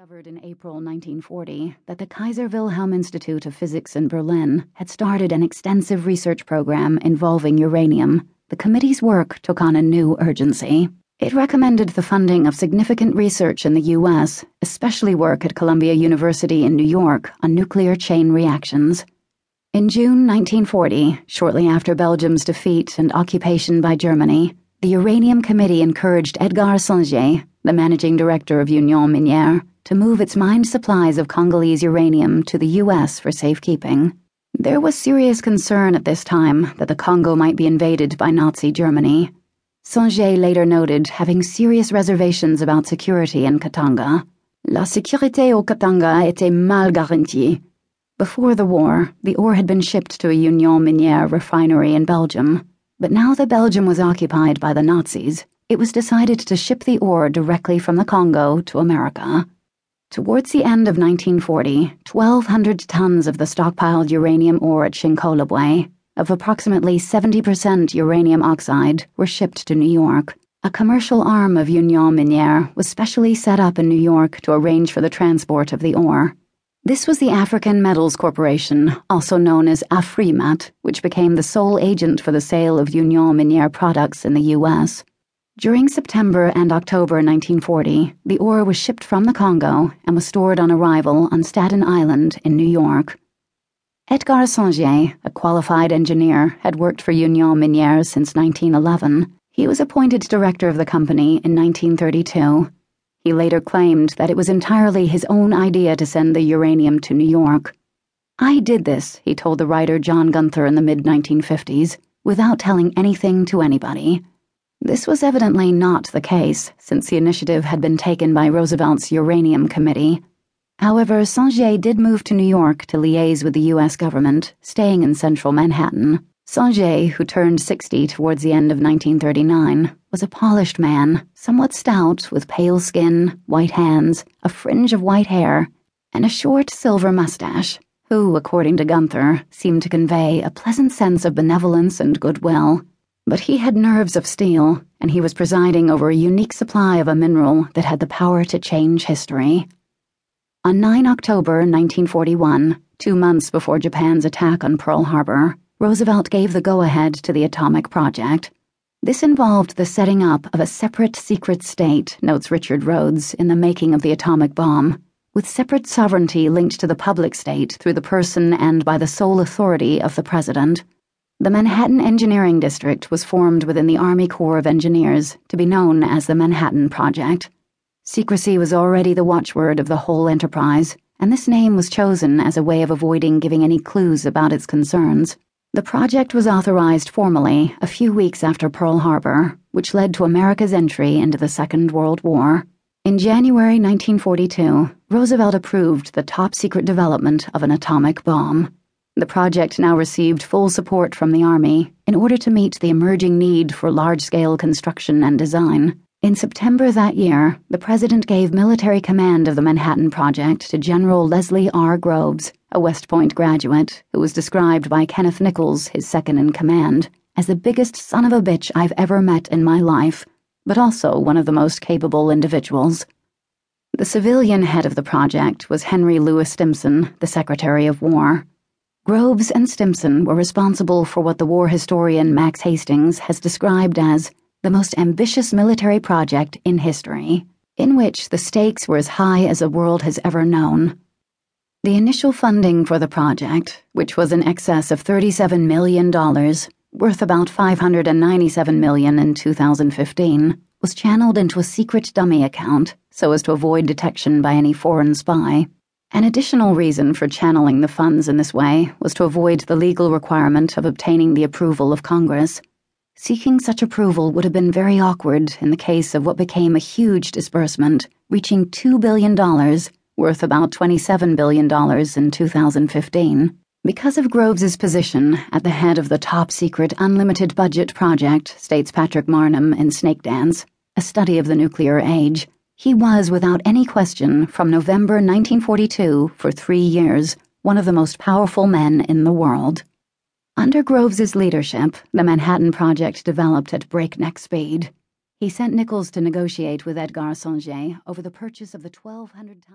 discovered in April 1940 that the Kaiser Wilhelm Institute of Physics in Berlin had started an extensive research program involving uranium, the committee's work took on a new urgency. It recommended the funding of significant research in the U.S., especially work at Columbia University in New York on nuclear chain reactions. In June 1940, shortly after Belgium's defeat and occupation by Germany, the Uranium Committee encouraged Edgar Sengier, the managing director of Union Minière, to move its mined supplies of Congolese uranium to the U.S. for safekeeping. There was serious concern at this time that the Congo might be invaded by Nazi Germany. Sengier later noted having serious reservations about security in Katanga. La sécurité au Katanga était mal garantie. Before the war, the ore had been shipped to a Union Minière refinery in Belgium. But now that Belgium was occupied by the Nazis, it was decided to ship the ore directly from the Congo to America. Towards the end of 1940, 1,200 tons of the stockpiled uranium ore at Shinkolobwe, of approximately 70% uranium oxide, were shipped to New York. A commercial arm of Union Minière was specially set up in New York to arrange for the transport of the ore. This was the African Metals Corporation, also known as Afrimat, which became the sole agent for the sale of Union Minière products in the U.S. During September and October 1940, the ore was shipped from the Congo and was stored on arrival on Staten Island in New York. Edgar Sengier, a qualified engineer, had worked for Union Minière since 1911. He was appointed director of the company in 1932. He later claimed that it was entirely his own idea to send the uranium to New York. "I did this," he told the writer John Gunther in the mid-1950s, "without telling anything to anybody." This was evidently not the case, since the initiative had been taken by Roosevelt's Uranium Committee. However, Sengier did move to New York to liaise with the U.S. government, staying in central Manhattan. Sengier, who turned 60 towards the end of 1939, was a polished man, somewhat stout, with pale skin, white hands, a fringe of white hair, and a short silver mustache, who, according to Gunther, seemed to convey a pleasant sense of benevolence and goodwill. But he had nerves of steel, and he was presiding over a unique supply of a mineral that had the power to change history. On 9 October 1941, 2 months before Japan's attack on Pearl Harbor, Roosevelt gave the go-ahead to the atomic project. This involved the setting up of a separate secret state, notes Richard Rhodes in The Making of the Atomic Bomb, with separate sovereignty linked to the public state through the person and by the sole authority of the president. The Manhattan Engineering District was formed within the Army Corps of Engineers to be known as the Manhattan Project. Secrecy was already the watchword of the whole enterprise, and this name was chosen as a way of avoiding giving any clues about its concerns. The project was authorized formally a few weeks after Pearl Harbor, which led to America's entry into the Second World War. In January 1942, Roosevelt approved the top-secret development of an atomic bomb. The project now received full support from the Army in order to meet the emerging need for large-scale construction and design. In September that year, the President gave military command of the Manhattan Project to General Leslie R. Groves, a West Point graduate, who was described by Kenneth Nichols, his second-in-command, as the biggest son of a bitch I've ever met in my life, but also one of the most capable individuals. The civilian head of the project was Henry Louis Stimson, the Secretary of War. Groves and Stimson were responsible for what the war historian Max Hastings has described as the most ambitious military project in history, in which the stakes were as high as the world has ever known. The initial funding for the project, which was in excess of $37 million, worth about $597 million in 2015, was channeled into a secret dummy account so as to avoid detection by any foreign spy. An additional reason for channeling the funds in this way was to avoid the legal requirement of obtaining the approval of Congress. Seeking such approval would have been very awkward in the case of what became a huge disbursement, reaching $2 billion, worth about $27 billion in 2015. Because of Groves's position at the head of the top-secret unlimited budget project, states Patrick Marnham in Snake Dance, a study of the nuclear age, he was, without any question, from November 1942 for 3 years, one of the most powerful men in the world. Under Groves's leadership, the Manhattan Project developed at breakneck speed. He sent Nichols to negotiate with Edgar Sengier over the purchase of the 1,200 tons.